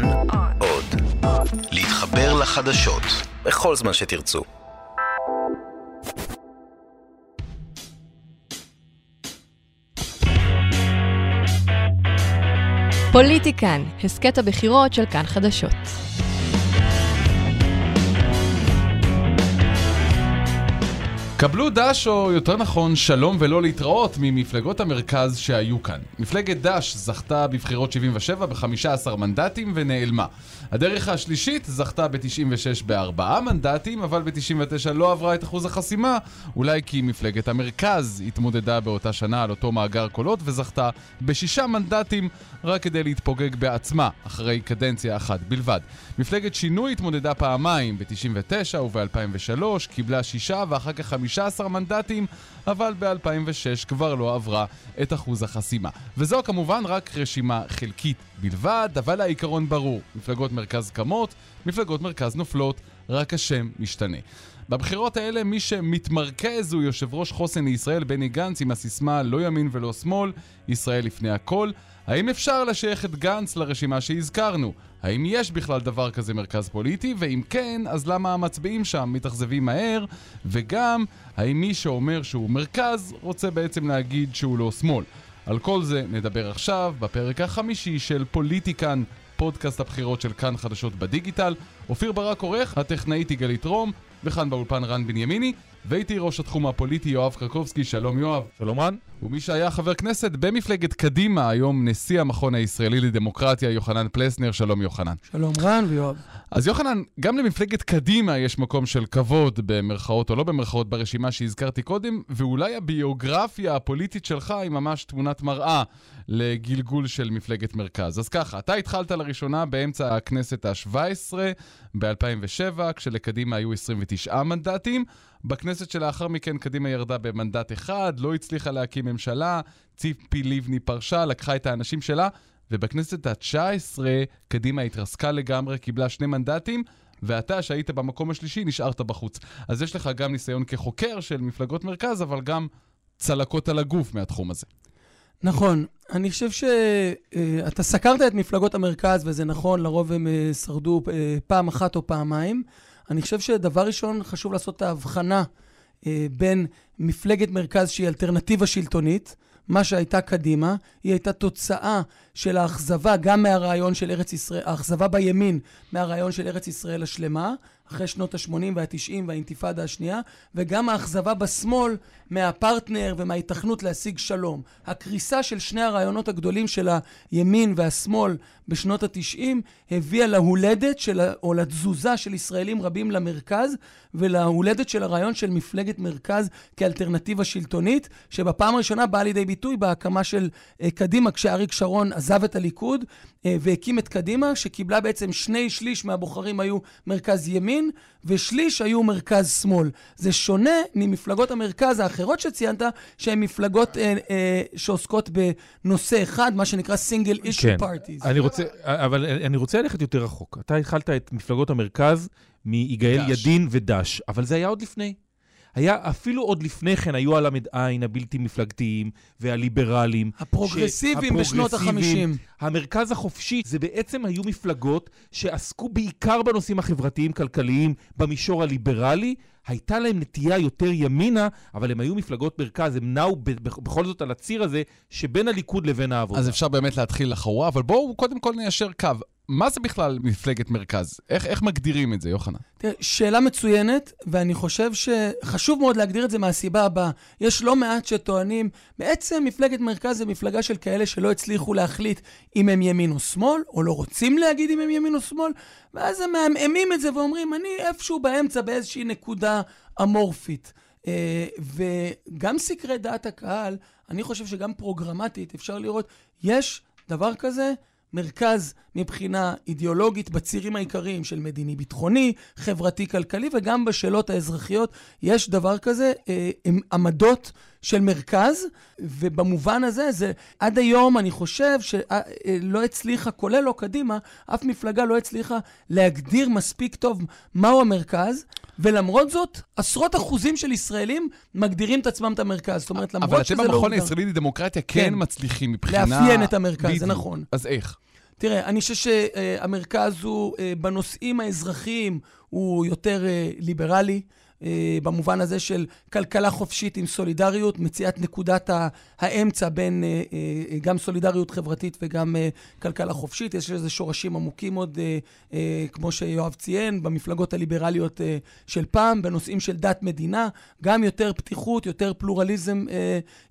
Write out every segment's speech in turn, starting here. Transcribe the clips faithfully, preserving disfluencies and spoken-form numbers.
כאן עוד. להתחבר לחדשות בכל זמן שתרצו. פוליטיקן, הסקת הבחירות של כאן חדשות. קבלו ד"ש, או יותר נכון שלום ולא להתראות, ממפלגות המרכז שהיו כאן. מפלגת ד"ש זכתה בבחירות שבעים ושבע ב-חמישה עשר מנדטים ונעלמה. הדרך השלישית זכתה ב-תשעים ושש ב-ארבעה מנדטים, אבל ב-תשעים ותשע לא עברה את אחוז החסימה, אולי כי מפלגת המרכז התמודדה באותה שנה על אותו מאגר קולות וזכתה בשישה מנדטים רק כדי להתפוגג בעצמה, אחרי קדנציה אחת בלבד. מפלגת שינוי התמודדה פעמיים, ב-תשעים ותשע וב-אלפיים ושלוש, קיבלה שישה ואחר כך חמישה. תשעה עשר מנדטים, אבל ב-אלפיים ושש כבר לא עברה את אחוז החסימה. וזו כמובן רק רשימה חלקית בלבד, אבל העיקרון ברור. מפלגות מרכז קמות, מפלגות מרכז נופלות, רק השם משתנה. בבחירות האלה מי שמתמרכז הוא יושב ראש חוסן לישראל בני גנץ, עם הסיסמה לא ימין ולא שמאל, ישראל לפני הכל. האם אפשר לשייך את גנץ לרשימה שהזכרנו? האם יש בכלל דבר כזה מרכז פוליטי? ואם כן, אז למה המצביעים שם מתאכזבים מהר? וגם, האם מי שאומר שהוא מרכז רוצה בעצם להגיד שהוא לא שמאל? על כל זה נדבר עכשיו בפרק החמישי של פוליטיקן, פודקאסט הבחירות של כאן חדשות בדיגיטל. אופיר ברק עורך, הטכנאית גלית רום, וכאן באולפן רן בנימיני, ואיתי ראש התחום הפוליטי יואב קרקובסקי. שלום יואב. שלום רן. ומי שהיה חבר כנסת במפלגת קדימה, היום נשיא המכון הישראלי לדמוקרטיה, יוחנן פלסנר. שלום יוחנן. שלום רן ויואב. אז יוחנן, גם למפלגת קדימה יש מקום של כבוד, במרכאות או לא במרכאות, ברשימה שהזכרתי קודם, ואולי הביוגרפיה הפוליטית שלך היא ממש תמונת מראה לגלגול של מפלגת מרכז. אז ככה, אתה התחלת לראשונה באמצע הכנסת ה-שבע עשרה ב-אלפיים ושבע, כשלקדימה היו עשרים ותשעה מנדטים. בכנסת שלאחר מכן קדימה ירדה במנדט אחד, לא הצליחה להקים ממשלה, ציפי לבני פרשה, לקחה את האנשים שלה, ובכנסת ה-תשע עשרה קדימה התרסקה לגמרי, קיבלה שני מנדטים, ואתה שהיית במקום השלישי נשארת בחוץ. אז יש לך גם ניסיון כחוקר של מפלגות מרכז, אבל גם צלקות על הגוף מהתחום הזה. נכון, אני חושב שאתה סקרת את מפלגות המרכז, וזה נכון, לרוב הם שרדו פעם אחת או פעמיים. אני חושב שדבר ראשון חשוב לעשות את ההבחנה בין מפלגת מרכז שהיא אלטרנטיבה שלטונית, מה שהייתה קדימה, היא הייתה תוצאה של האכזבה גם מהרעיון של ארץ ישראל, האכזבה בימין מהרעיון של ארץ ישראל השלמה, אחרי שנות ה-שמונים וה-תשעים והאינתיפאדה השנייה, וגם האכזבה בשמאל מהפרטנר ומההתכנות להשיג שלום. הקריסה של שני הרעיונות הגדולים של הימין והשמאל בשנות ה-תשעים הביאה להולדת של, או לתזוזה של ישראלים רבים למרכז, ולהולדת של הרעיון של מפלגת מרכז כאלטרנטיבה שלטונית, שבפעם הראשונה באה לידי ביטוי בהקמה של קדימה, כשאריק שרון עזב את הליכוד והקים את קדימה, שקיבלה בעצם שני שליש מהבוחרים היו מרכז ימין, ושליש היו מרכז שמאל. זה שונה ממפלגות המרכז האחרות שציינת, שהן מפלגות אה, אה, שעוסקות בנושא אחד, מה שנקרא single issue כן. parties. אני רוצה, אבל אני רוצה ללכת יותר רחוק. אתה התחלת את מפלגות המרכז מיגאל ידין וד"ש, אבל זה היה עוד לפני. היה אפילו עוד לפני כן, היו על המדעין, הבלתי מפלגתיים והליברלים. הפרוגרסיבים בשנות ה-חמישים. המרכז החופשי, זה בעצם היו מפלגות שעסקו בעיקר בנושאים החברתיים, כלכליים, במישור הליברלי. הייתה להם נטייה יותר ימינה, אבל הם היו מפלגות מרכז, הם נעו בכל זאת על הציר הזה שבין הליכוד לבין העבודה. אז אפשר באמת להתחיל לחורה, אבל בואו קודם כל ניישר קו. מה זה בכלל מפלגת מרכז? איך, איך מגדירים את זה, יוחנן? תראה, שאלה מצוינת, ואני חושב שחשוב מאוד להגדיר את זה מהסיבה הבאה. יש לא מעט שטוענים, בעצם מפלגת מרכז זה מפלגה של כאלה שלא הצליחו להחליט אם הם ימין או שמאל, או לא רוצים להגיד אם הם ימין או שמאל, ואז הם מאממים את זה ואומרים, אני איפשהו באמצע באיזושהי נקודה אמורפית. וגם סקרי דעת הקהל, אני חושב שגם פרוגרמטית אפשר לראות, יש דבר כזה, מרכז מבחינה אידיאולוגית בצירים העיקריים של מדיני ביטחוני, חברתי כלכלי וגם בשאלות האזרחיות יש דבר כזה, אה, עמדות של מרכז, ובמובן הזה זה עד היום אני חושב שלא הצליחה, כולל לא קדימה, אף מפלגה לא הצליחה להגדיר מספיק טוב מהו המרכז, ולמרות זאת עשרות אחוזים של ישראלים מגדירים את עצמם את המרכז. זאת אומרת, למרות שזה לא... אבל אתם במכון הישראלי לדמוקרטיה כן מצליחים מבחינה... לאפיין את המרכז, זה נכון. אז איך? תראה, אני חושב שהמרכז הוא בנושאים האזרחיים הוא יותר ליברלי, במובן הזה של כלכלה חופשית עם סולידריות, מציאת נקודת האמצע בין גם סולידריות חברתית וגם כלכלה חופשית. יש לזה שורשים עמוקים עוד, כמו שיואב ציין, במפלגות הליברליות של פעם, בנושאים של דת מדינה, גם יותר פתיחות, יותר פלורליזם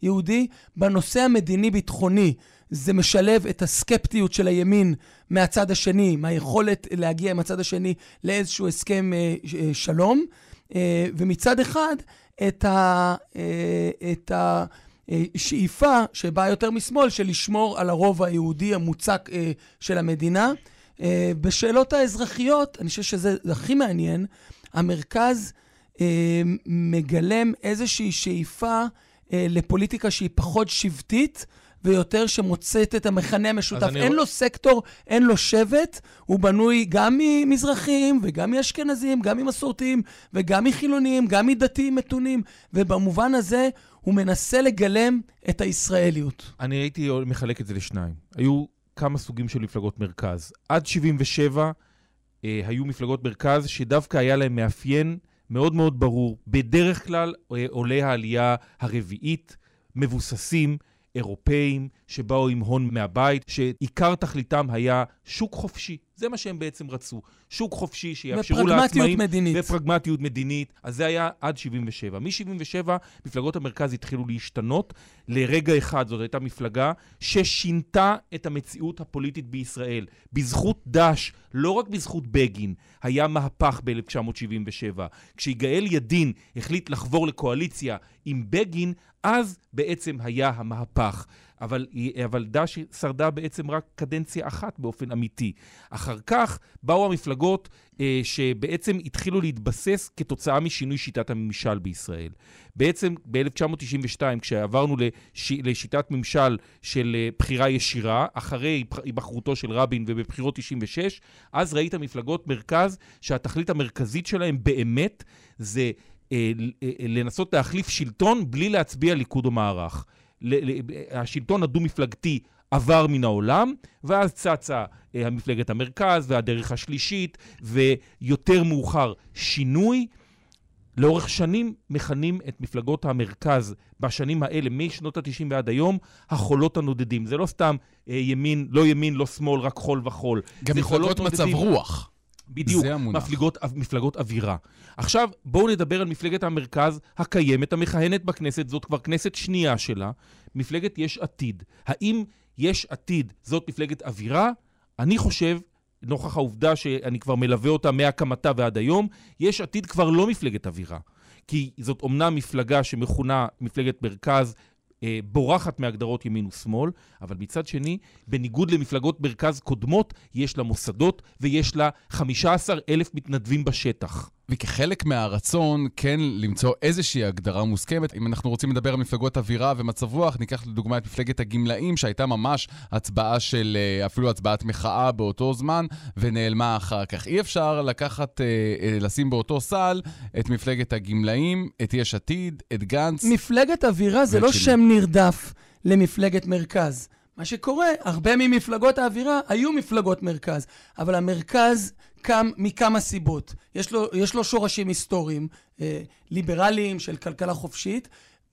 יהודי. בנושא המדיני-ביטחוני, זה משלב את הסקפטיות של הימין מהצד השני, מהיכולת להגיע עם הצד השני לאיזשהו הסכם שלום, ומצד אחד את ה את ה שאיפה שבאה יותר משמאל של לשמור על הרוב היהודי המוצק של המדינה. בשאלות האזרחיות, אני חושב שזה הכי מעניין, המרכז מגלם איזושהי שאיפה לפוליטיקה שהיא פחות שבטית ויותר שמוצאת את המכנה המשותף. אין לו סקטור, אין לו שבט, הוא בנוי גם ממזרחים וגם מאשכנזים, גם ממסורתיים וגם מחילונים, גם מדתיים מתונים, ובמובן הזה הוא מנסה לגלם את הישראליות. אני הייתי מחלק את זה לשניים. היו כמה סוגים של מפלגות מרכז. עד שבעים ושבע היו מפלגות מרכז שדווקא היה להם מאפיין מאוד מאוד ברור. בדרך כלל עולה העלייה הרביעית, מבוססים, אירופאים שבאו עם הון מהבית, שעיקר תכליתם היה שוק חופשי. זה מה שהם בעצם רצו. שוק חופשי שיאפשרו לעצמאים ופרגמטיות מדינית. אז זה היה עד שבעים ושבע. מ-שבעים ושבע מפלגות המרכז התחילו להשתנות. לרגע אחד זאת הייתה מפלגה ששינתה את המציאות הפוליטית בישראל. בזכות ד"ש, לא רק בזכות בגין, היה מהפך ב-אלף תשע מאות שבעים ושבע. כשיגאל ידין החליט לחבור לקואליציה עם בגין, אז בעצם היה המהפך. אבל, אבל ד"ש שרדה בעצם רק קדנציה אחת באופן אמיתי. אחר כך באו המפלגות אה, שבעצם התחילו להתבסס כתוצאה משינוי שיטת הממשל בישראל. בעצם ב-אלף תשע מאות תשעים ושתיים, כשעברנו לש, לשיטת ממשל של אה, בחירה ישירה, אחרי בחרותו של רבין ובבחירות תשעים ושש, אז ראית מפלגות מרכז שהתכלית המרכזית שלהם באמת זה אה, אה, לנסות להחליף שלטון בלי להצביע ליכוד או מערך. השלטון הדו-מפלגתי עבר מן העולם, ואז צצה המפלגת המרכז והדרך השלישית, ויותר מאוחר שינוי. לאורך שנים מכנים את מפלגות המרכז בשנים האלה, משנות ה-תשעים ועד היום, החולות הנודדים. זה לא סתם ימין, לא ימין, לא שמאל, רק חול וחול. גם מפלגות מצב רוח. בדיוק, מפלגות, מפלגות אווירה. עכשיו, בואו נדבר על מפלגת המרכז הקיימת, המכהנת בכנסת, זאת כבר כנסת שנייה שלה, מפלגת יש עתיד. האם יש עתיד זאת מפלגת אווירה? אני חושב, נוכח העובדה שאני כבר מלווה אותה מהקמתה ועד היום, יש עתיד כבר לא מפלגת אווירה. כי זאת אומנם מפלגה שמכונה מפלגת מרכז, בורחת מהגדרות ימין ושמאל, אבל מצד שני, בניגוד למפלגות מרכז קודמות, יש לה מוסדות ויש לה חמישה עשר אלף מתנדבים בשטח. וכחלק מהרצון כן למצוא איזושהי הגדרה מוסכמת, אם אנחנו רוצים לדבר על מפלגות אווירה ומצב רוח, ניקח לדוגמה את מפלגת הגמלאים, שהייתה ממש הצבעה של, אפילו הצבעת מחאה באותו זמן, ונעלמה אחר כך. אי אפשר לקחת, לשים באותו סל את מפלגת הגמלאים, את יש עתיד, את גנץ. מפלגת אווירה זה לא שם נרדף למפלגת מרכז. מה שקורה, הרבה ממפלגות האווירה היו מפלגות מרכז, אבל המרכז קם מכמה סיבות. יש לו, יש לו שורשים היסטוריים, אה, ליברליים של כלכלה חופשית.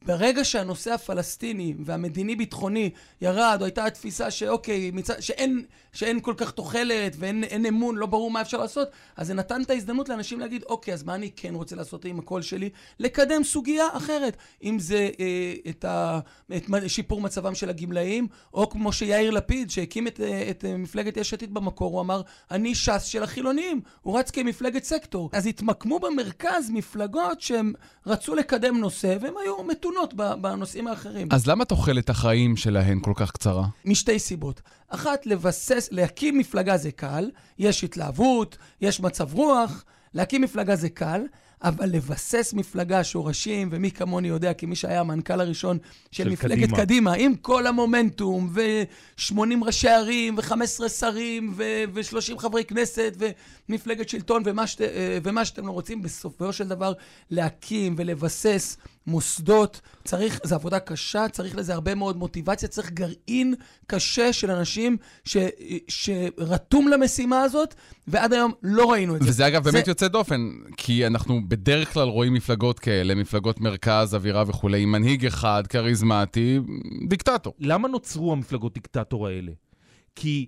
ברגע שהנושא הפלסטיני והמדיני-ביטחוני ירד, או הייתה התפיסה שאוקיי, מצ... שאין, שאין כל כך תוחלת ואין אין אמון, לא ברור מה אפשר לעשות, אז זה נתן את ההזדמנות לאנשים להגיד, אוקיי, אז מה אני כן רוצה לעשות עם הקול שלי? לקדם סוגיה אחרת, אם זה אה, את, ה... את שיפור מצבם של הגמלאים, או כמו שיאיר לפיד, שהקים את, אה, את מפלגת יש עתיד במקור, הוא אמר, אני שס של החילונים, הוא רץ כמפלגת סקטור. אז התמקמו במרכז מפלגות שהם רצו לקדם נושא, והם היו מתונים. בנושאים האחרים. אז למה תוחלת החיים שלהן כל כך קצרה? משתי סיבות. אחת, לבסס, להקים מפלגה זה קל, יש התלהבות, יש מצב רוח, להקים מפלגה זה קל, אבל לבסס מפלגה שורשים, ומי כמוני יודע, כי מי שהיה המנכ"ל הראשון של, של מפלגת קדימה. קדימה, עם כל המומנטום, ו-שמונים ראשי ערים, ו-חמישה עשר שרים, ו-שלושים חברי כנסת, ומפלגת שלטון, ומה, שת- ומה שאתם לא רוצים, בסופו של דבר, להקים ולבסס מוסדות, צריך, זה עבודה קשה, צריך לזה הרבה מאוד מוטיבציה, צריך גרעין קשה של אנשים ש, שרתום למשימה הזאת, ועד היום לא ראינו את זה. וזה אגב באמת זה... יוצא דופן, כי אנחנו בדרך כלל רואים מפלגות כאלה, מפלגות מרכז, אווירה וכולי, מנהיג אחד, קריזמטי, דיקטטור. למה נוצרו המפלגות דיקטטור האלה? כי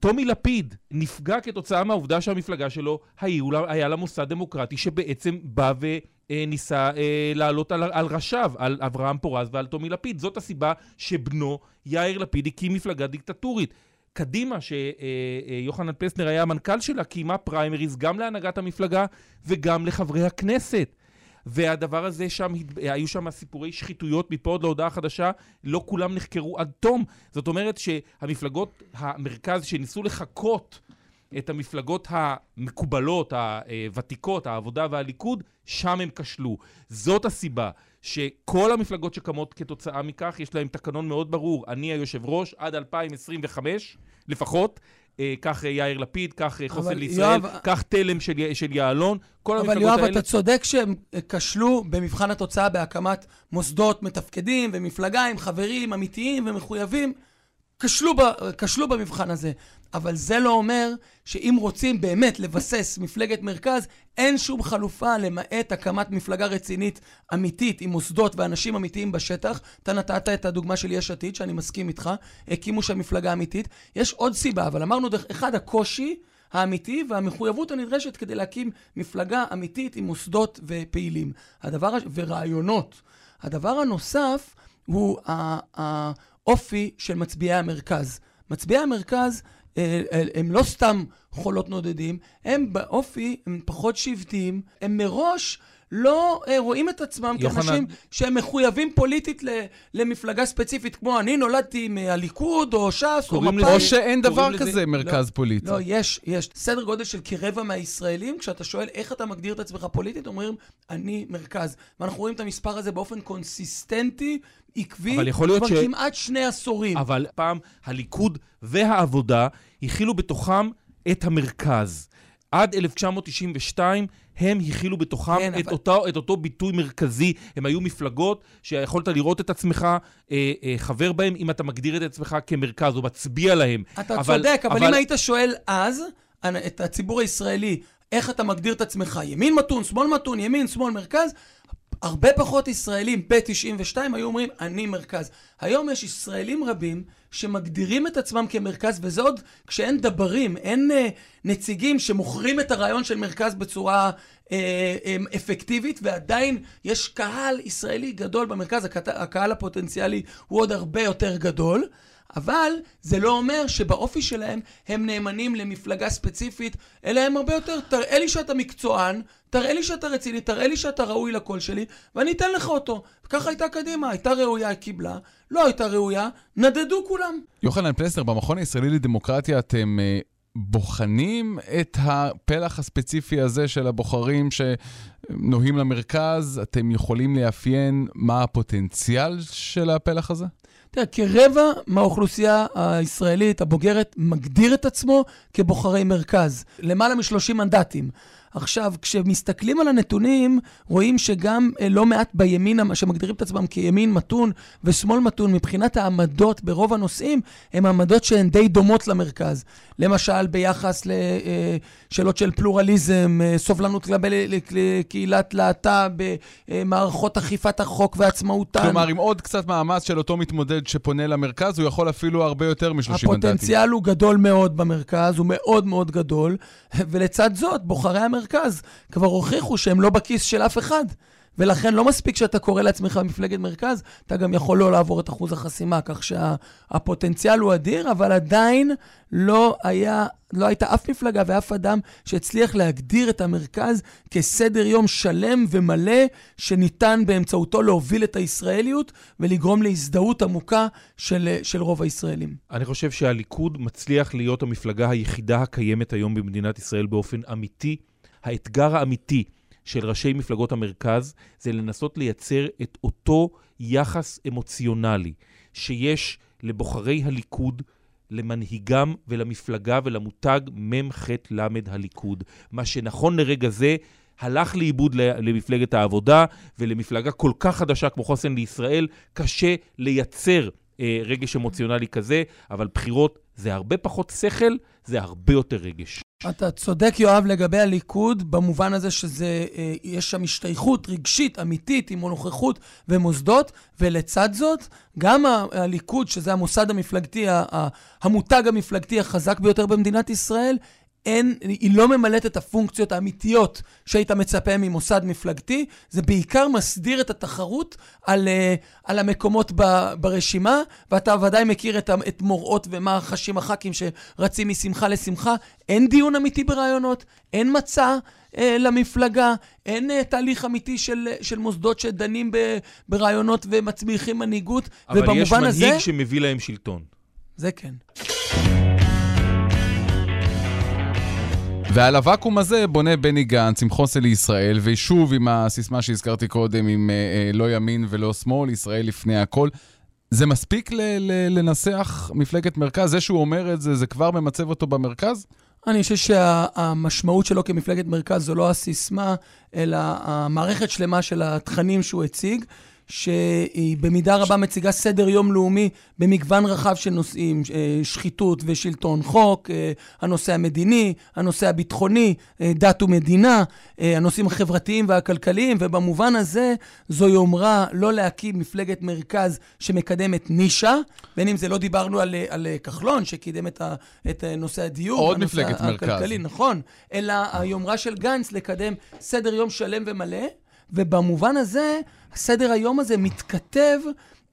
תומי לפיד נפגע כתוצאה מהעובדה שהמפלגה שלו היה לה מוסד דמוקרטי שבעצם בא וניסה לעלות על, על רשב, על אברהם פורז ועל תומי לפיד. זאת הסיבה שבנו יאיר לפיד הקים מפלגה דיקטטורית. קדימה שיוחנן פלסנר היה המנכ"ל שלה קיימה פריימריז גם להנהגת המפלגה וגם לחברי הכנסת. והדבר הזה שם, היו שם סיפורי שחיתויות מפה עוד להודעה חדשה, לא כולם נחקרו עד תום. זאת אומרת שהמפלגות המרכז שניסו לחכות את המפלגות המקובלות, הוותיקות, העבודה והליכוד, שם הם כשלו. זאת הסיבה שכל המפלגות שקמות כתוצאה מכך, יש להם תקנון מאוד ברור. אני היושב ראש עד אלפיים עשרים וחמש לפחות, כך יאיר לפיד, כך חוסן לישראל, כך תלם של יעלון. אבל יואב, אתה צודק שהם כשלו במבחן התוצאה בהקמת מוסדות מתפקדים ומפלגה עם חברים אמיתיים ומחויבים, כשלו במבחן הזה. אבל זה לא אומר שאם רוצים באמת לבסס מפלגת מרכז, אין שום חלופה למעט הקמת מפלגה רצינית אמיתית עם מוסדות ואנשים אמיתיים בשטח. אתה נתת את הדוגמה של יש עתיד, שאני מסכים איתך, הקימו שם מפלגה אמיתית. יש עוד סיבה, אבל אמרנו דרך אחד הקושי האמיתי והמחויבות הנדרשת כדי להקים מפלגה אמיתית עם מוסדות ופעילים. הדבר, ורעיונות. הדבר הנוסף הוא האופי של מצביעי המרכז. מצביעי המרכז הם לא סתם חולות נודדים, הם באופי, הם פחות שבטיים, הם מראש לא רואים את עצמם כאנשים שהם מחויבים פוליטית למפלגה ספציפית, כמו אני נולדתי מהליכוד או ש"ס או מפא"י. או שאין דבר כזה מרכז פוליטי. לא, יש, יש סדר גודל של כרבע מהישראלים, כשאתה שואל איך אתה מגדיר את עצמך פוליטית, אומרים אני מרכז. ואנחנו רואים את המספר הזה באופן קונסיסטנטי, עקבי, כבר ש... כמעט שני עשורים. אבל פעם הליכוד והעבודה הכילו בתוכם את המרכז. עד אלף תשע מאות תשעים ושתיים הם הכילו בתוכם כן, את, אבל... אותו, את אותו ביטוי מרכזי. הם היו מפלגות שיכולת לראות את עצמך אה, אה, חבר בהם אם אתה מגדיר את עצמך כמרכז או מצביע להם. אתה אבל, צודק, אבל, אבל אם היית שואל אז את הציבור הישראלי, איך אתה מגדיר את עצמך? ימין מתון, שמאל מתון, ימין, שמאל, מרכז? הרבה פחות ישראלים ב-תשעים ושתיים היו אומרים אני מרכז. היום יש ישראלים רבים שמגדירים את עצמם כמרכז, וזה עוד כשאין דברים, אין אה, נציגים שמוכרים את הרעיון של מרכז בצורה אה, אה, אפקטיבית, ועדיין יש קהל ישראלי גדול במרכז, הקה, הקהל הפוטנציאלי הוא עוד הרבה יותר גדול, אבל זה לא אומר שבאופי שלהם הם נאמנים למפלגה ספציפית, אלא הם הרבה יותר, תראה לי שאתה מקצוען, תראה לי שאתה רציני, תראה לי שאתה ראוי לקול שלי, ואני אתן לך אותו. וכך הייתה קדימה, הייתה ראויה, קיבלה, לא הייתה ראויה, נדדו כולם. יוחנן פלסנר, במכון הישראלי לדמוקרטיה, אתם בוחנים את הפלח הספציפי הזה של הבוחרים שנוהים למרכז, אתם יכולים לאפיין מה הפוטנציאל של הפלח הזה? תראה, כרבע מהאוכלוסייה הישראלית הבוגרת מגדיר את עצמו כבוחרי מרכז. למעלה מ-שלושים מנדטים. עכשיו, כשמסתכלים על הנתונים, רואים שגם לא מעט בימין, שמגדירים את עצמם כימין מתון ושמאל מתון, מבחינת העמדות ברוב הנושאים, הם העמדות שהן די דומות למרכז. למשל, ביחס לשאלות של פלורליזם, סובלנות לקהילת להט"ב, מערכות אכיפת החוק ועצמאותן. כלומר, עם עוד קצת מאמץ של אותו מתמודד שפונה למרכז, הוא יכול אפילו הרבה יותר מ-שלושים מנדטים. הפוטנציאל הוא גדול מאוד במרכז, הוא מאוד מאוד גדול, ולצד זאת, בוחרי המרכז, מרכז, כבר הוכיחו שהם לא בכיס של אף אחד, ולכן לא מספיק שאתה קורא לעצמך מפלגת מרכז, אתה גם יכול לא לעבור את אחוז החסימה, כך שהפוטנציאל הוא אדיר, אבל עדיין לא היה, לא הייתה אף מפלגה ואף אדם שהצליח להגדיר את המרכז כסדר יום שלם ומלא, שניתן באמצעותו להוביל את הישראליות, ולגרום להזדהות עמוקה של, של רוב הישראלים. אני חושב שהליכוד מצליח להיות המפלגה היחידה הקיימת היום במדינת ישראל באופן אמיתי, האתגר האמיתי של ראשי מפלגות המרכז זה לנסות לייצר את אותו יחס אמוציונלי שיש לבוחרי הליכוד, למנהיגם ולמפלגה ולמותג מ"ח למ"ד הליכוד. מה שנכון לרגע זה הלך לאיבוד למפלגת העבודה, ולמפלגה כל כך חדשה כמו חוסן לישראל, קשה לייצר אה, רגש אמוציונלי כזה, אבל בחירות זה הרבה פחות שכל, זה הרבה יותר רגש. אתה צודק יואב לגבי הליכוד, במובן הזה שזה, אה, יש שם השתייכות רגשית, אמיתית, עם נוכחות ומוסדות, ולצד זאת, גם ה- הליכוד, שזה המוסד המפלגתי, ה- ה- המותג המפלגתי החזק ביותר במדינת ישראל, אין, היא לא ממלאת את הפונקציות האמיתיות שהיית מצפה ממוסד מפלגתי, זה בעיקר מסדיר את התחרות על, על המקומות ב, ברשימה, ואתה ודאי מכיר את, את מוראות ומה חשים החקים שרצים משמחה לשמחה, אין דיון אמיתי ברעיונות, אין מצע אה, למפלגה, אין אה, תהליך אמיתי של, של מוסדות שדנים ב, ברעיונות ומצמיחים מנהיגות, אבל יש מנהיג הזה, שמביא להם שלטון. זה כן. ועל הוואקום הזה בונה בני גנץ עם חוסן לישראל, ושוב עם הסיסמה שהזכרתי קודם, עם לא ימין ולא שמאל, ישראל לפני הכל. זה מספיק לנסח מפלגת מרכז? זה שהוא אומר את זה, זה כבר ממצב אותו במרכז? אני חושב שהמשמעות שלו כמפלגת מרכז זו לא הסיסמה, אלא המערכת שלמה של התכנים שהוא הציג, שהיא במידה רבה מציגה סדר יום לאומי במגוון רחב של נושאים, שחיתות ושלטון חוק, הנושא המדיני, הנושא הביטחוני, דת ומדינה, הנושאים החברתיים והכלכליים, ובמובן הזה זו יומרה לא להקים מפלגת מרכז שמקדמת נישה, בין אם זה לא דיברנו על, על כחלון שקידם את, ה, את נושא הדיור, עוד מפלגת הכלכלי, מרכז. נכון, אלא היומרה של גנץ לקדם סדר יום שלם ומלא, ובמובן הזה, הסדר היום הזה מתכתב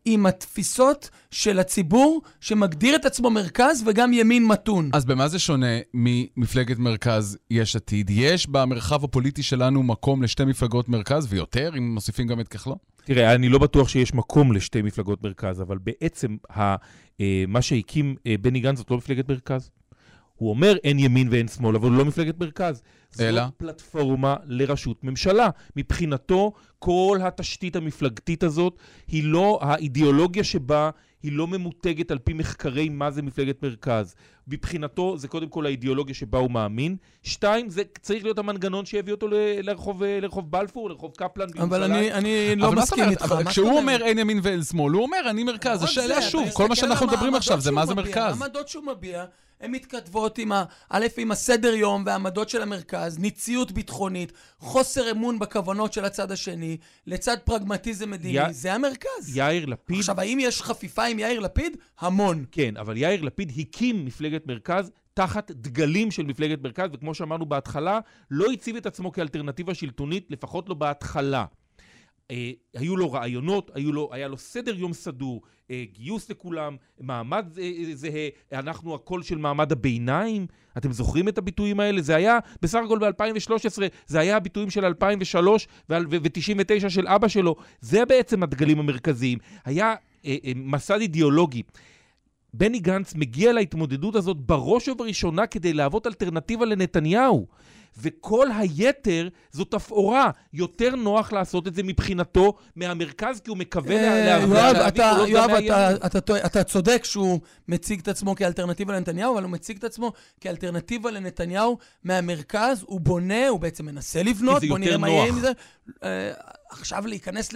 עם התפיסות של הציבור שמגדיר את עצמו מרכז וגם ימין מתון. אז במה זה שונה ממפלגת מרכז יש עתיד? יש במרחב הפוליטי שלנו מקום לשתי מפלגות מרכז ויותר, אם מוסיפים גם את כחלון? תראה, אני לא בטוח שיש מקום לשתי מפלגות מרכז, אבל בעצם ה, מה שהקים בני גנץ זאת לא מפלגת מרכז. הוא אומר אין ימין ואין שמאל, אבל הוא לא מפלגת מרכז. אלא? זו פלטפורמה לרשות ממשלה. מבחינתו, כל התשתית המפלגתית הזאת, היא לא, האידיאולוגיה שבה היא לא ממותגת על פי מחקרי מה זה מפלגת מרכז. מבחינתו, זה קודם כל האידיאולוגיה שבה הוא מאמין. שתיים, זה צריך להיות המנגנון שהביא אותו ל- לרחוב, לרחוב בלפור, לרחוב קפלן. אבל אני, אני לא מסכים איתך. כשהוא אומר אין ימין ואין שמאל, הוא אומר אני מרכז. השאלה שוב, כל מה שאנחנו מדברים עכשיו, זה מה זה מרכז. העמדות שהוא מביע, הן מתכתבות עם, ה- א', עם הסדר יום והעמדות של המרכז, ניציות ביטחונית, חוסר אמון בכוונות של הצד השני, לצד פרגמטיזם מדיני. י- זה המרכז. יאיר לפיד. עכשיו, האם יש חפיפה עם יאיר לפיד? המון. כן, אבל יאיר לפיד הקים מפלגת מרכז תחת דגלים של מפלגת מרכז, וכמו שאמרנו בהתחלה, לא הציב את עצמו כאלטרנטיבה שלטונית, לפחות לא בהתחלה. אה, היו לו רעיונות, היו לו, היה לו סדר יום סדור, אה, גיוס לכולם, מעמד אה, זהה, אנחנו הכל של מעמד הביניים, אתם זוכרים את הביטויים האלה? זה היה בסך הכל ב-אלפיים ושלוש עשרה, זה היה הביטויים של אלפיים ושלוש ו-תשעים ותשע של אבא שלו, זה בעצם הדגלים המרכזיים, היה אה, אה, מסד אידיאולוגי. בני גנץ מגיע להתמודדות הזאת בראש ובראשונה כדי להוות אלטרנטיבה לנתניהו, וכל היתר זו תפאורה, יותר נוח לעשות את זה מבחינתו מהמרכז, כי הוא מקווה להעביר. יואב, אתה צודק שהוא מציג את עצמו כאלטרנטיבה לנתניהו, אבל הוא מציג את עצמו כאלטרנטיבה לנתניהו מהמרכז, הוא בונה, הוא בעצם מנסה לבנות, בוא נראה מה יהיה עם זה. עכשיו להיכנס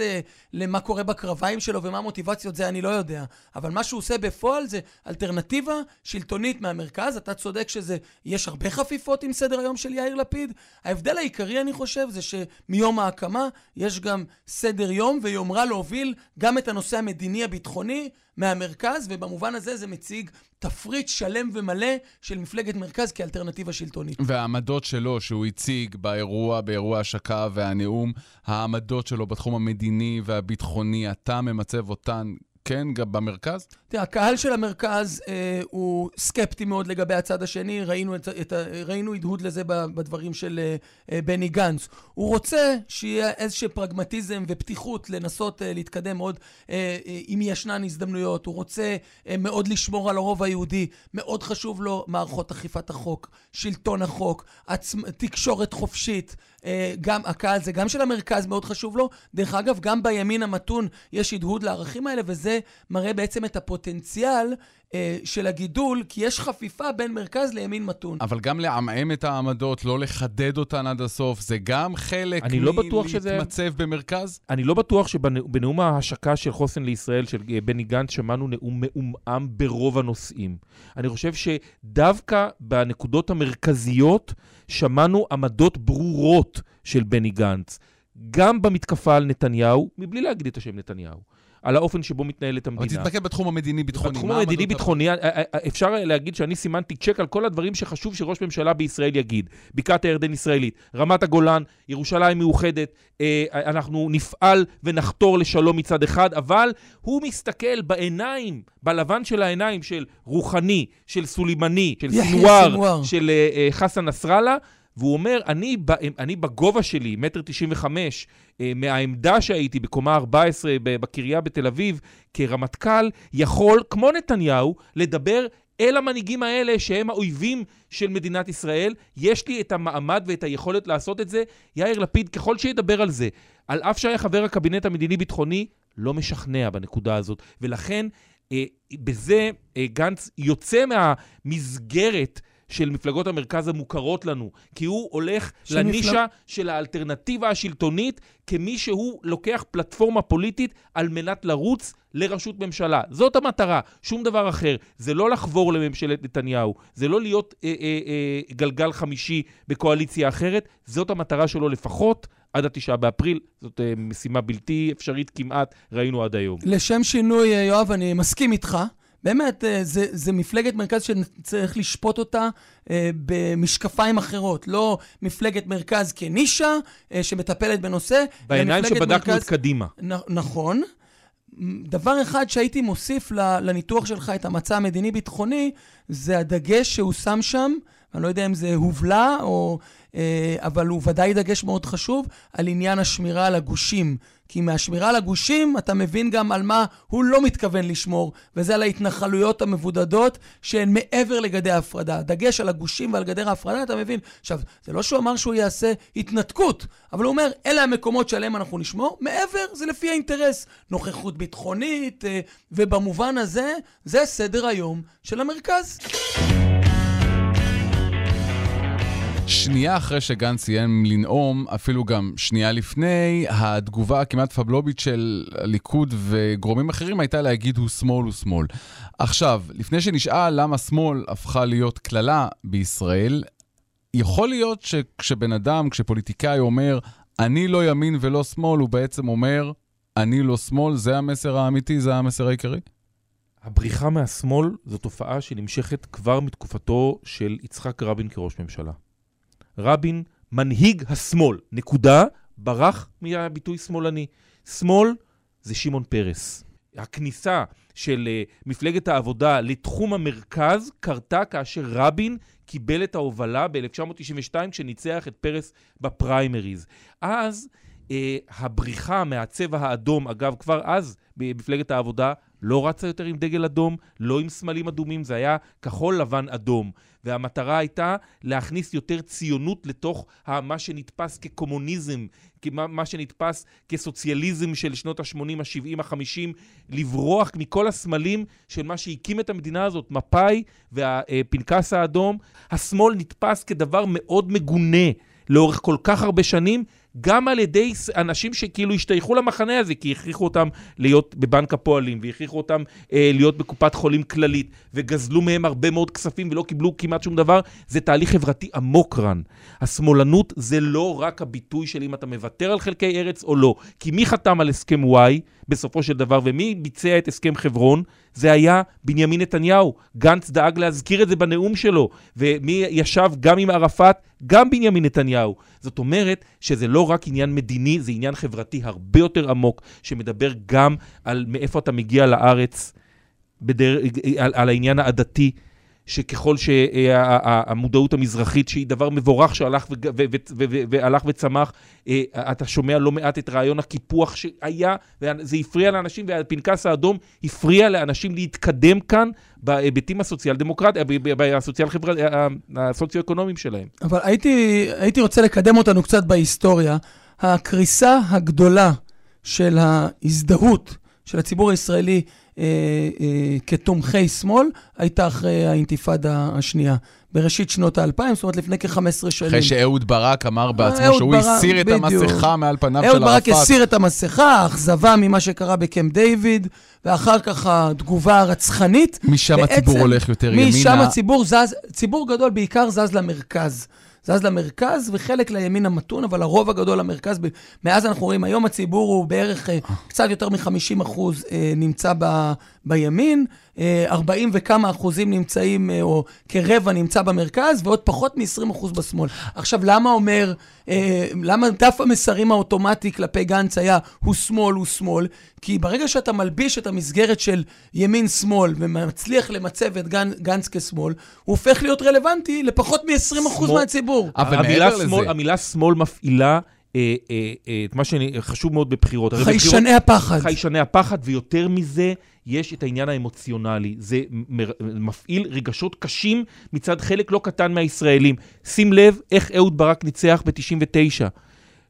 למה קורה בקרביים שלו ומה המוטיבציות, זה אני לא יודע. אבל מה שהוא עושה בפועל זה אלטרנטיבה שלטונית מהמרכז. אתה צודק שזה, יש הרבה חפיפות עם סדר היום של יאיר לפיד. ההבדל העיקרי, אני חושב, זה שמיום ההקמה יש גם סדר יום ויומרה להוביל גם את הנושא המדיני הביטחוני מהמרכז, ובמובן הזה זה מציג תפריט שלם ומלא של מפלגת מרכז כאלטרנטיבה שלטונית. והעמדות שלו שהוא הציג באירוע, באירוע השקה והנאום, העמדות שלו בתחום המדיני והביטחוני, אתה ממצב אותן, כן, גם במרכז? תראה, הקהל של המרכז אה, הוא סקפטי מאוד לגבי הצד השני, ראינו, את, את, ראינו הדהוד לזה בדברים של אה, בני גנץ. הוא רוצה שיהיה איזשהו פרגמטיזם ופתיחות לנסות אה, להתקדם עוד אה, אה, אם ישנן הזדמנויות, הוא רוצה אה, מאוד לשמור על הרוב היהודי, מאוד חשוב לו מערכות אכיפת החוק, שלטון החוק, עצ... תקשורת חופשית, אה, גם הקהל זה גם של המרכז מאוד חשוב לו, דרך אגב גם בימין המתון יש הדהוד לערכים האלה, וזה מראה בעצם את הפוטנציאל של הגידול, כי יש חפיפה בין מרכז לימין מתון. אבל גם לעמעם את העמדות, לא לחדד אותן עד הסוף, זה גם חלק מלהתמצב במרכז? אני לא בטוח שבנאום ההשקה של חוסן לישראל, של בני גנץ, שמענו נאום מעומעם ברוב הנושאים. אני חושב שדווקא בנקודות המרכזיות, שמענו עמדות ברורות של בני גנץ. גם במתקפה על נתניהו, מבלי להגיד את השם נתניהו. על האופן שבו מתנהלת המדינה. אבל תתמקד בתחום המדיני-ביטחוני. בתחום המדיני-ביטחוני, אפשר להגיד שאני סימנתי צ'ק על כל הדברים שחשוב שראש ממשלה בישראל יגיד. בקעת הירדן ישראלית, רמת הגולן, ירושלים מאוחדת, אנחנו נפעל ונחתור לשלום מצד אחד, אבל הוא מסתכל בעיניים, בלבן של העיניים של רוחני, של סולימני, של סנואר, של חסן נסראללה, והוא אומר, אני, אני בגובה שלי, מטר תשעים וחמש, מהעמדה שהייתי בקומה ארבע עשרה בקריה בתל אביב, כרמטכ"ל, יכול, כמו נתניהו, לדבר אל המנהיגים האלה שהם האויבים של מדינת ישראל. יש לי את המעמד ואת היכולת לעשות את זה. יאיר לפיד, ככל שידבר על זה, על אף שהיה חבר הקבינט המדיני-ביטחוני, לא משכנע בנקודה הזאת. ולכן, בזה גנץ יוצא מהמסגרת של מפלגות המרכז המוכרות לנו, כי הוא הולך לנישה של האלטרנטיבה השלטונית, כמי שהוא לוקח פלטפורמה פוליטית על מנת לרוץ לרשות ממשלה. זאת המטרה, שום דבר אחר. זה לא לחבור לממשלת נתניהו, זה לא להיות אה, אה, אה, גלגל חמישי בקואליציה אחרת, זאת המטרה שלו לפחות עד התשעה באפריל, זאת אה, משימה בלתי אפשרית כמעט, ראינו עד היום. לשם שינוי, יואב, אני מסכים איתך, באמת, זה, זה מפלגת מרכז שצריך לשפוט אותה במשקפיים אחרות. לא מפלגת מרכז כנישה שמטפלת בנושא. בעיניים שבדקנו את קדימה. נכון. דבר אחד שהייתי מוסיף לניתוח שלך את המצע המדיני-ביטחוני, זה הדגש שהוא שם שם, אני לא יודע אם זה הובלה, או, אבל הוא ודאי דגש מאוד חשוב, על עניין השמירה על הגושים. כי מהשמירה על הגושים, אתה מבין גם על מה הוא לא מתכוון לשמור, וזה על ההתנחלויות המבודדות, שהן מעבר לגדר ההפרדה. דגש על הגושים ועל גדר ההפרדה, אתה מבין. עכשיו, זה לא שהוא אמר שהוא יעשה התנתקות, אבל הוא אומר, אלה המקומות שעליהם אנחנו נשמור, מעבר זה לפי האינטרס. נוכחות ביטחונית, ובמובן הזה, זה סדר היום של המרכז. שנייה אחרי שגנץ סיים לנאום, אפילו גם שנייה לפני, התגובה הכמעט פבלובית של הליכוד וגורמים אחרים הייתה להגיד הוא שמאל, הוא שמאל. עכשיו, לפני שנשאל למה שמאל הפכה להיות כללה בישראל, יכול להיות שכשבן אדם, כשפוליטיקאי אומר אני לא ימין ולא שמאל, הוא בעצם אומר אני לא שמאל, זה המסר האמיתי, זה המסר העיקרי? הבריחה מהשמאל זו תופעה שנמשכת כבר מתקופתו של יצחק רבין כראש ממשלה. רבין, מנהיג השמאל, נקודה, ברח מהביטוי שמאלני. שמאל זה שמעון פרס. הכניסה של מפלגת העבודה לתחום המרכז קרתה כאשר רבין קיבל את ההובלה ב-אלף תשע מאות תשעים ושתיים כשניצח את פרס בפריימריז. אז אה, הבריחה מהצבע האדום, אגב כבר אז במפלגת העבודה, לא רצה יותר עם דגל אדום, לא עם סמלים אדומים, זה היה כחול לבן אדום. והמטרה הייתה להכניס יותר ציונות לתוך מה שנתפס כקומוניזם, מה שנתפס כסוציאליזם של שנות ה-שמונים, ה-שבעים, ה-חמישים, לברוח מכל הסמלים של מה שהקים את המדינה הזאת, מפאי והפנקס האדום. השמאל נתפס כדבר מאוד מגונה לאורך כל כך הרבה שנים, גם על ידי אנשים שכאילו השתייכו למחנה הזה, כי הכריחו אותם להיות בבנק הפועלים, והכריחו אותם אה, להיות בקופת חולים כללית, וגזלו מהם הרבה מאוד כספים ולא קיבלו כמעט שום דבר, זה תהליך חברתי עמוק רן. השמאלנות זה לא רק הביטוי של אם אתה מוותר על חלקי ארץ או לא, כי מי חתם על הסכם וואי בסופו של דבר, ומי ביצע את הסכם חברון, זה היה בנימין נתניהו. גנץ דאג להזכיר את זה בנאום שלו, ומי ישב גם עם ערפאת, גם בנימין נתניהו. זאת אומרת שזה לא רק עניין מדיני, זה עניין חברתי הרבה יותר עמוק, שמדבר גם על מאיפה אתה מגיע לארץ, בדר... על, על העניין העדתי, שככל שהמודעות המזרחית, שהיא דבר מבורך שהלך ו... ו... ו... והלך וצמח, אתה שומע לא מעט את רעיון הקיפוח שהיה, וזה הפריע לאנשים, והפנקס האדום הפריע לאנשים להתקדם כאן, בהיבטים הסוציאל-דמוקרטיים, הסוציו-אקונומיים שלהם. אבל הייתי, הייתי רוצה לקדם אותנו קצת בהיסטוריה. הקריסה הגדולה של ההזדהות של הציבור הישראלי כתומכי שמאל, הייתה אחרי האינתיפאדה השנייה, בראשית שנות האלפיים, זאת אומרת לפני כ-חמש עשרה שנים. אחרי שאהוד ברק אמר בעצמו שהוא הסיר את המסכה מעל פניו של ערפאת. אהוד ברק הסיר את המסכה, אכזבה ממה שקרה בקמפ דיוויד, ואחר כך התגובה הרצחנית. משם הציבור הולך יותר ימינה. משם הציבור זז, ציבור גדול בעיקר זז למרכז. זז למרכז וחלק לימין המתון, אבל הרוב הגדול למרכז, מאז אנחנו רואים, היום הציבור הוא בערך קצת יותר מ-חמישים אחוז נמצא ב, בימין, ארבעים וכמה אחוזים נמצאים, או כרבע נמצא במרכז, ועוד פחות מ-עשרים אחוז בשמאל. עכשיו, למה אומר, למה דף המסרים האוטומטי כלפי גנץ היה, הוא שמאל, הוא שמאל? כי ברגע שאתה מלביש את המסגרת של ימין-שמאל, ומצליח למצב את גנץ כשמאל, הוא הופך להיות רלוונטי לפחות מ-עשרים אחוז מהציבור. אבל המילה שמאל מפעילה את מה שחשוב מאוד בבחירות. חיישני הפחד. חיישני הפחד, ויותר מזה, יש את העניין האמוציונלי. זה מפעיל רגשות קשים מצד חלק לא קטן מהישראלים. שים לב איך אהוד ברק ניצח ב-תשעים ותשע.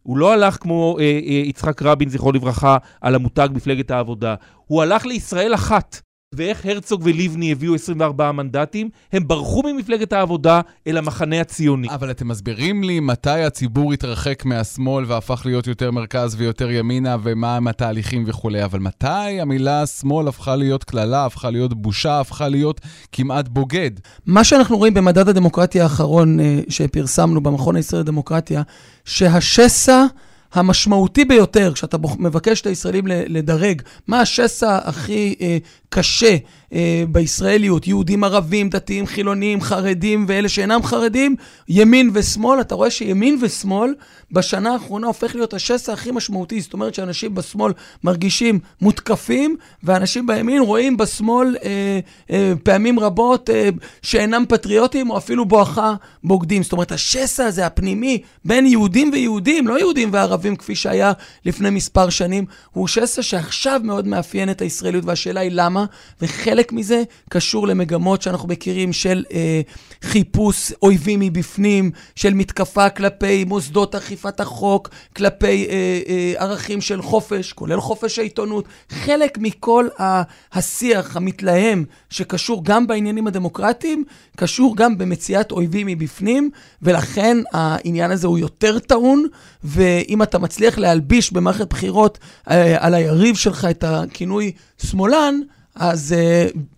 הוא לא הלך כמו אה, אה, יצחק רבין, זכרו לברכה, על המותג מפלגת העבודה. הוא הלך לישראל אחת. ואיך הרצוג וליבני הביאו עשרים וארבעה מנדטים, הם ברחו ממפלגת העבודה אל המחנה הציוני. אבל אתם מסבירים לי מתי הציבור התרחק מהשמאל והפך להיות יותר מרכז ויותר ימינה, ומה הם התהליכים וכו'. אבל מתי המילה שמאל הפכה להיות כללה, הפכה להיות בושה, הפכה להיות כמעט בוגד? מה שאנחנו רואים במדד הדמוקרטיה האחרון שפרסמנו במכון הישראלי לדמוקרטיה, שהשסע המשמעותי ביותר, כשאתה מבקש את הישראלים לדרג, מה השסע הכי אה, קשה אה, בישראליות, יהודים ערבים, דתיים, חילונים, חרדים ואלה שאינם חרדים, ימין ושמאל, אתה רואה שימין ושמאל בשנה האחרונה הופך להיות השסע הכי משמעותי, זאת אומרת שאנשים בשמאל מרגישים מותקפים, ואנשים בימין רואים בשמאל אה, אה, פעמים רבות אה, שאינם פטריוטים או אפילו בואכה בוגדים, זאת אומרת השסע הזה הפנימי בין יהודים ויהודים, לא יהודים וערבים, כפי שהיה לפני מספר שנים, הוא שסע שעכשיו מאוד מאפיין את הישראליות, והשאלה היא למה, וחלק מזה קשור למגמות שאנחנו מכירים של אה, חיפוש אויבים מבפנים, של מתקפה כלפי מוסדות אכיפת החוק, כלפי אה, אה, ערכים של חופש, כולל חופש העיתונות, חלק מכל ה- השיח המתלהם שקשור גם בעניינים הדמוקרטיים, קשור גם במציאת אויבים מבפנים, ולכן העניין הזה הוא יותר טעון, ואם אתה מצליח להלביש במערכת בחירות על היריב שלך את הכינוי שמאלן, אז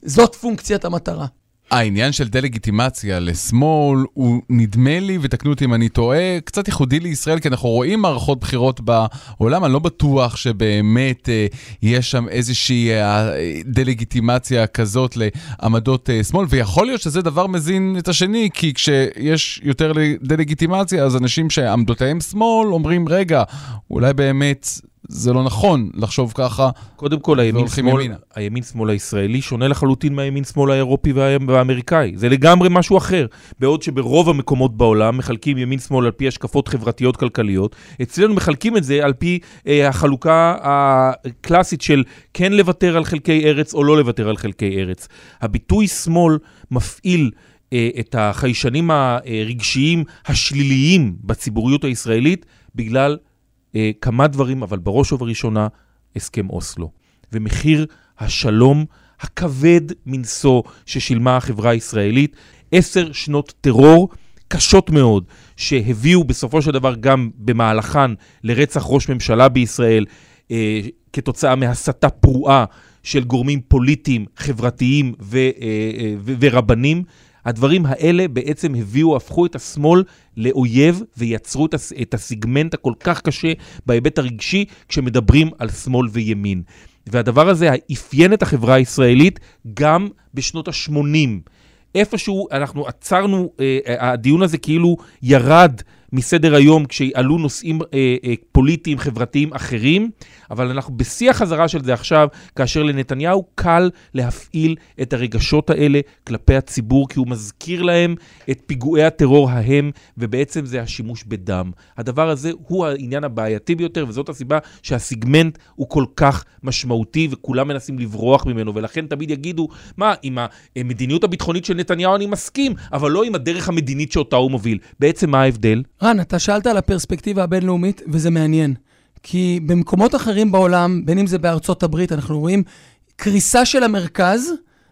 זאת פונקציית המטרה. העניין של דלגיטימציה לשמאל הוא נדמה לי, ותקנו אותי אם אני טועה, קצת ייחודי לישראל, כי אנחנו רואים מערכות בחירות בעולם, אני לא בטוח שבאמת אה, יש שם איזושהי אה, דלגיטימציה כזאת לעמדות אה, שמאל, ויכול להיות שזה דבר מזין את השני, כי כשיש יותר דלגיטימציה, אז אנשים שעמדותיהם שמאל אומרים, רגע, אולי באמת זה לא נכון לחשוב ככה. קודם כל, הימין שמאל, הימין שמאל הישראלי שונה לחלוטין מהימין שמאל האירופי והאמריקאי. זה לגמרי משהו אחר. בעוד שברוב המקומות בעולם מחלקים ימין שמאל על פי השקפות חברתיות כלכליות, אצלנו מחלקים את זה על פי אה, החלוקה הקלאסית של כן לוותר על חלקי ארץ או לא לוותר על חלקי ארץ. הביטוי שמאל מפעיל אה, את החיישנים הרגשיים השליליים בציבוריות הישראלית בגלל כמה דברים, אבל בראש ובראשונה, הסכם אוסלו. ומחיר השלום הכבד מנסו ששילמה החברה הישראלית, עשר שנות טרור קשות מאוד, שהביאו בסופו של דבר גם במהלכן לרצח ראש ממשלה בישראל, אה, כתוצאה מהסתה פרועה של גורמים פוליטיים, חברתיים ו, אה, ו, ורבנים. הדברים האלה בעצם הביאו, הפכו את השמאל לאויב, ויצרו את הסגמנט הכל כך קשה בהיבט הרגשי, כשמדברים על שמאל וימין. והדבר הזה האפיין את החברה הישראלית גם בשנות ה-שמונים. איפשהו אנחנו עצרנו, הדיון הזה כאילו ירד מסדר היום, כשעלו נושאים פוליטיים, חברתיים אחרים, אבל אנחנו בשיח חזרה של זה עכשיו, כאשר לנתניהו קל להפעיל את הרגשות האלה כלפי הציבור, כי הוא מזכיר להם את פיגועי הטרור ההם, ובעצם זה השימוש בדם. הדבר הזה הוא העניין הבעייתי ביותר, וזאת הסיבה שהסגמנט הוא כל כך משמעותי, וכולם מנסים לברוח ממנו, ולכן תמיד יגידו, מה, עם המדיניות הביטחונית של נתניהו אני מסכים, אבל לא עם הדרך המדינית שאותה הוא מוביל. בעצם מה ההבדל? רן, אתה שאלת על הפרספקטיבה הבינלאומית, וזה מעניין. כי במקומות אחרים בעולם, בין אם זה בארצות הברית, אנחנו רואים קריסה של המרכז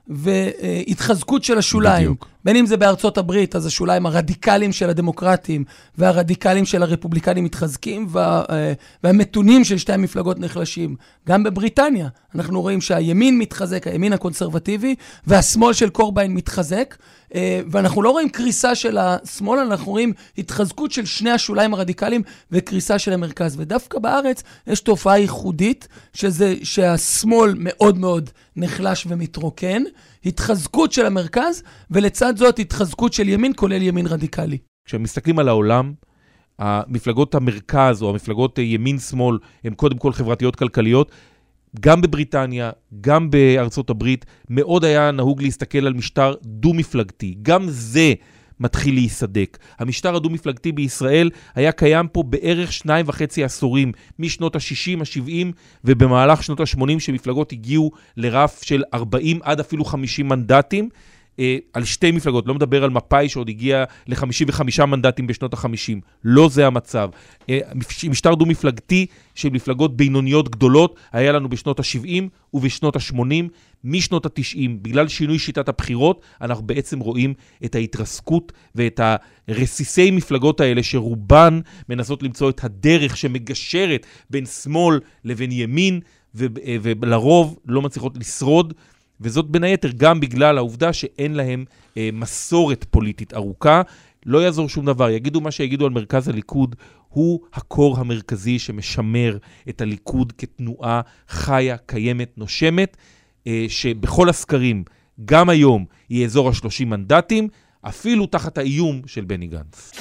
והתחזקות של השוליים. בדיוק. בין אם זה בארצות הברית, אז השוליים הרדיקליים של הדמוקרטים והרדיקליים של הרפובליקנים מתחזקים, וה, והמתונים של שתי המפלגות נחלשים. גם בבריטניה אנחנו רואים שהימין מתחזק, הימין הקונסרבטיבי, והשמאל של קורביין מתחזק, ואנחנו לא רואים קריסה של השמאל, אנחנו רואים התחזקות של שני השוליים הרדיקליים וקריסה של המרכז. ודווקא בארץ יש תופעה ייחודית, שזה שהשמאל מאוד מאוד נחלש ומתרוקן, התחזקות של המרכז, ולצד זאת התחזקות של ימין, כולל ימין רדיקלי. כשמסתכלים על העולם, המפלגות המרכז או המפלגות ימין-שמאל, הן קודם כל חברתיות כלכליות, גם בבריטניה, גם בארצות הברית, מאוד היה נהוג להסתכל על משטר דו-מפלגתי. גם זה מתחיל להיסדק. המשטר הדו-מפלגתי בישראל היה קיים פה בערך שניים וחצי עשורים, משנות ה-שישים, ה-שבעים, ובמהלך שנות ה-שמונים, שמפלגות הגיעו לרף של ארבעים עד אפילו חמישים מנדטים, אה, על שתי מפלגות. לא מדבר על מפאי שעוד הגיע ל-חמישים וחמישה מנדטים בשנות ה-חמישים. לא זה המצב. אה, משטר דו-מפלגתי של מפלגות בינוניות גדולות, היה לנו בשנות ה-שבעים ובשנות ה-שמונים, משנות ה-תשעים, בגלל שינוי שיטת הבחירות, אנחנו בעצם רואים את ההתרסקות ואת הרסיסי מפלגות האלה, שרובן מנסות למצוא את הדרך שמגשרת בין שמאל לבין ימין, ולרוב לא מצליחות לשרוד, וזאת בין היתר גם בגלל העובדה שאין להם מסורת פוליטית ארוכה. לא יעזור שום דבר, יגידו מה שיגידו על מרכז הליכוד, הוא הקור המרכזי שמשמר את הליכוד כתנועה חיה, קיימת, נושמת, שבכל הסקרים, גם היום, יהיה אזור ה-שלושים מנדטים, אפילו תחת האיום של בני גנץ.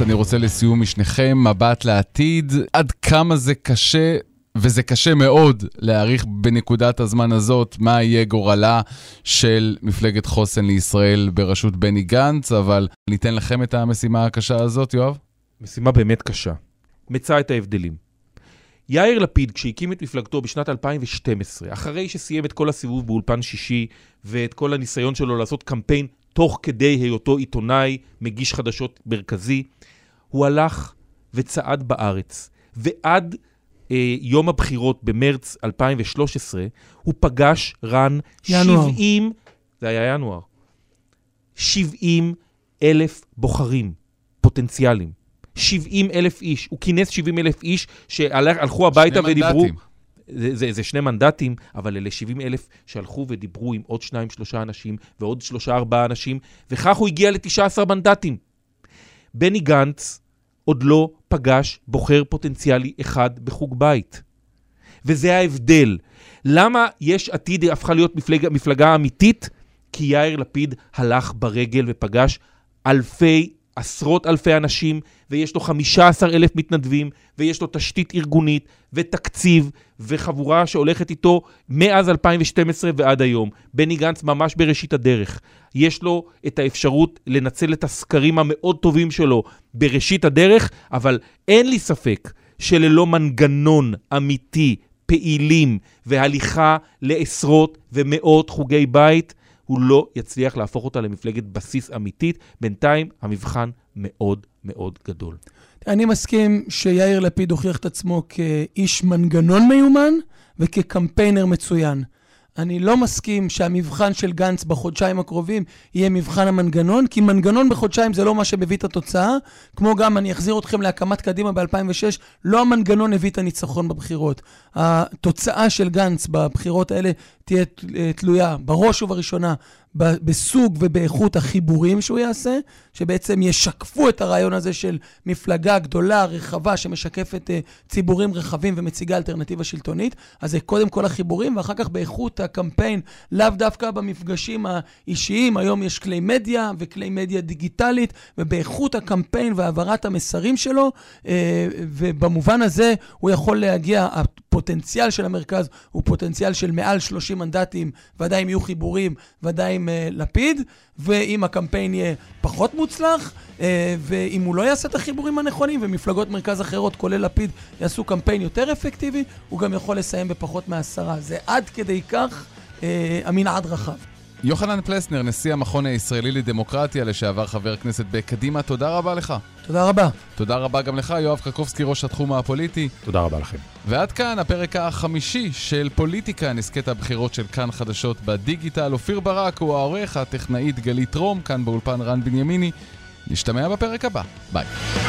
אני רוצה לסיום משניכם, מבט לעתיד, עד כמה זה קשה, וזה קשה מאוד להעריך בנקודת הזמן הזאת, מה יהיה גורלה של מפלגת חוסן לישראל בראשות בני גנץ, אבל ניתן לכם את המשימה הקשה הזאת, יואב? משימה באמת קשה. מצא את ההבדלים. יאיר לפיד, כשהקים את מפלגתו בשנת אלפיים ושתים עשרה, אחרי שסיים את כל הסיבוב באולפן שישי, ואת כל הניסיון שלו לעשות קמפיין תוך כדי היותו עיתונאי, מגיש חדשות מרכזי, הוא הלך וצעד בארץ. ועד אה, יום הבחירות במרץ אלפיים ושלוש עשרה, הוא פגש רן ינואר. שבעים, זה היה ינואר, שבעים אלף בוחרים פוטנציאליים. שבעים אלף איש, הוא כינס שבעים אלף איש שהלכו הביתה ודיברו, זה, זה, זה שני מנדטים, אבל אלה שבעים אלף שהלכו ודיברו עם עוד שניים, שלושה אנשים ועוד שלושה, ארבעה אנשים, וכך הוא הגיע ל-תשעה עשר מנדטים. בני גנץ עוד לא פגש בוחר פוטנציאלי אחד בחוג בית. וזה ההבדל. למה יש עתיד הפכה להיות מפלגה, מפלגה אמיתית? כי יאיר לפיד הלך ברגל ופגש אלפי עשרות אלפי אנשים, ויש לו חמישה עשר אלף מתנדבים, ויש לו תשתית ארגונית, ותקציב, וחבורה שהולכת איתו מאז אלפיים ושתים עשרה ועד היום. בני גנץ ממש בראשית הדרך. יש לו את האפשרות לנצל את הסקרים המאוד טובים שלו בראשית הדרך, אבל אין לי ספק שללא מנגנון אמיתי, פעילים, והליכה לעשרות ומאות חוגי בית, הוא לא יצליח להפוך אותה למפלגת בסיס אמיתית. בינתיים המבחן מאוד מאוד גדול. אני מסכים שיאיר לפיד הוכיח את עצמו כאיש מנגנון מיומן וכקמפיינר מצוין. אני לא מסכים שהמבחן של גנץ בחודשיים הקרובים יהיה מבחן המנגנון, כי מנגנון בחודשיים זה לא מה שמביא את התוצאה, כמו גם אני אחזיר אתכם להקמת קדימה ב-אלפיים ושש, לא המנגנון הביא את הניצחון בבחירות. התוצאה של גנץ בבחירות האלה תהיה תלויה בראש ובראשונה, בסוג ובאיכות החיבורים שהוא יעשה, שבעצם ישקפו את הרעיון הזה של מפלגה גדולה, רחבה, שמשקפת ציבורים רחבים ומציגה אלטרנטיבה שלטונית. אז זה קודם כל החיבורים, ואחר כך באיכות הקמפיין, לאו דווקא במפגשים האישיים. היום יש כלי מדיה וכלי מדיה דיגיטלית, ובאיכות הקמפיין והעברת המסרים שלו, ובמובן הזה הוא יכול להגיע, הפוטנציאל של המרכז הוא פוטנציאל של מעל שלושים מנדטים, ודאי אם יהיו חיבורים, ודאי לפיד, ואם הקמפיין יהיה פחות מוצלח, ואם הוא לא יעשה את החיבורים הנכונים, ומפלגות מרכז אחרות, כולל לפיד, יעשו קמפיין יותר אפקטיבי, הוא גם יכול לסיים בפחות מעשרה. זה עד כדי כך המנעד רחב. יוחנן פלסנר, נשיא המכון הישראלי לדמוקרטיה, לשעבר חבר כנסת בקדימה, תודה רבה לך. תודה רבה. תודה רבה גם לך, יואב קרקובסקי, ראש התחום הפוליטי. תודה רבה לכם. ועד כאן הפרק החמישי של פוליטיקה, נסקת הבחירות של כאן חדשות בדיגיטל. אופיר ברק הוא העורך, הטכנאית גלית רום, כאן באולפן רן בנימיני. נשתמע בפרק הבא. ביי.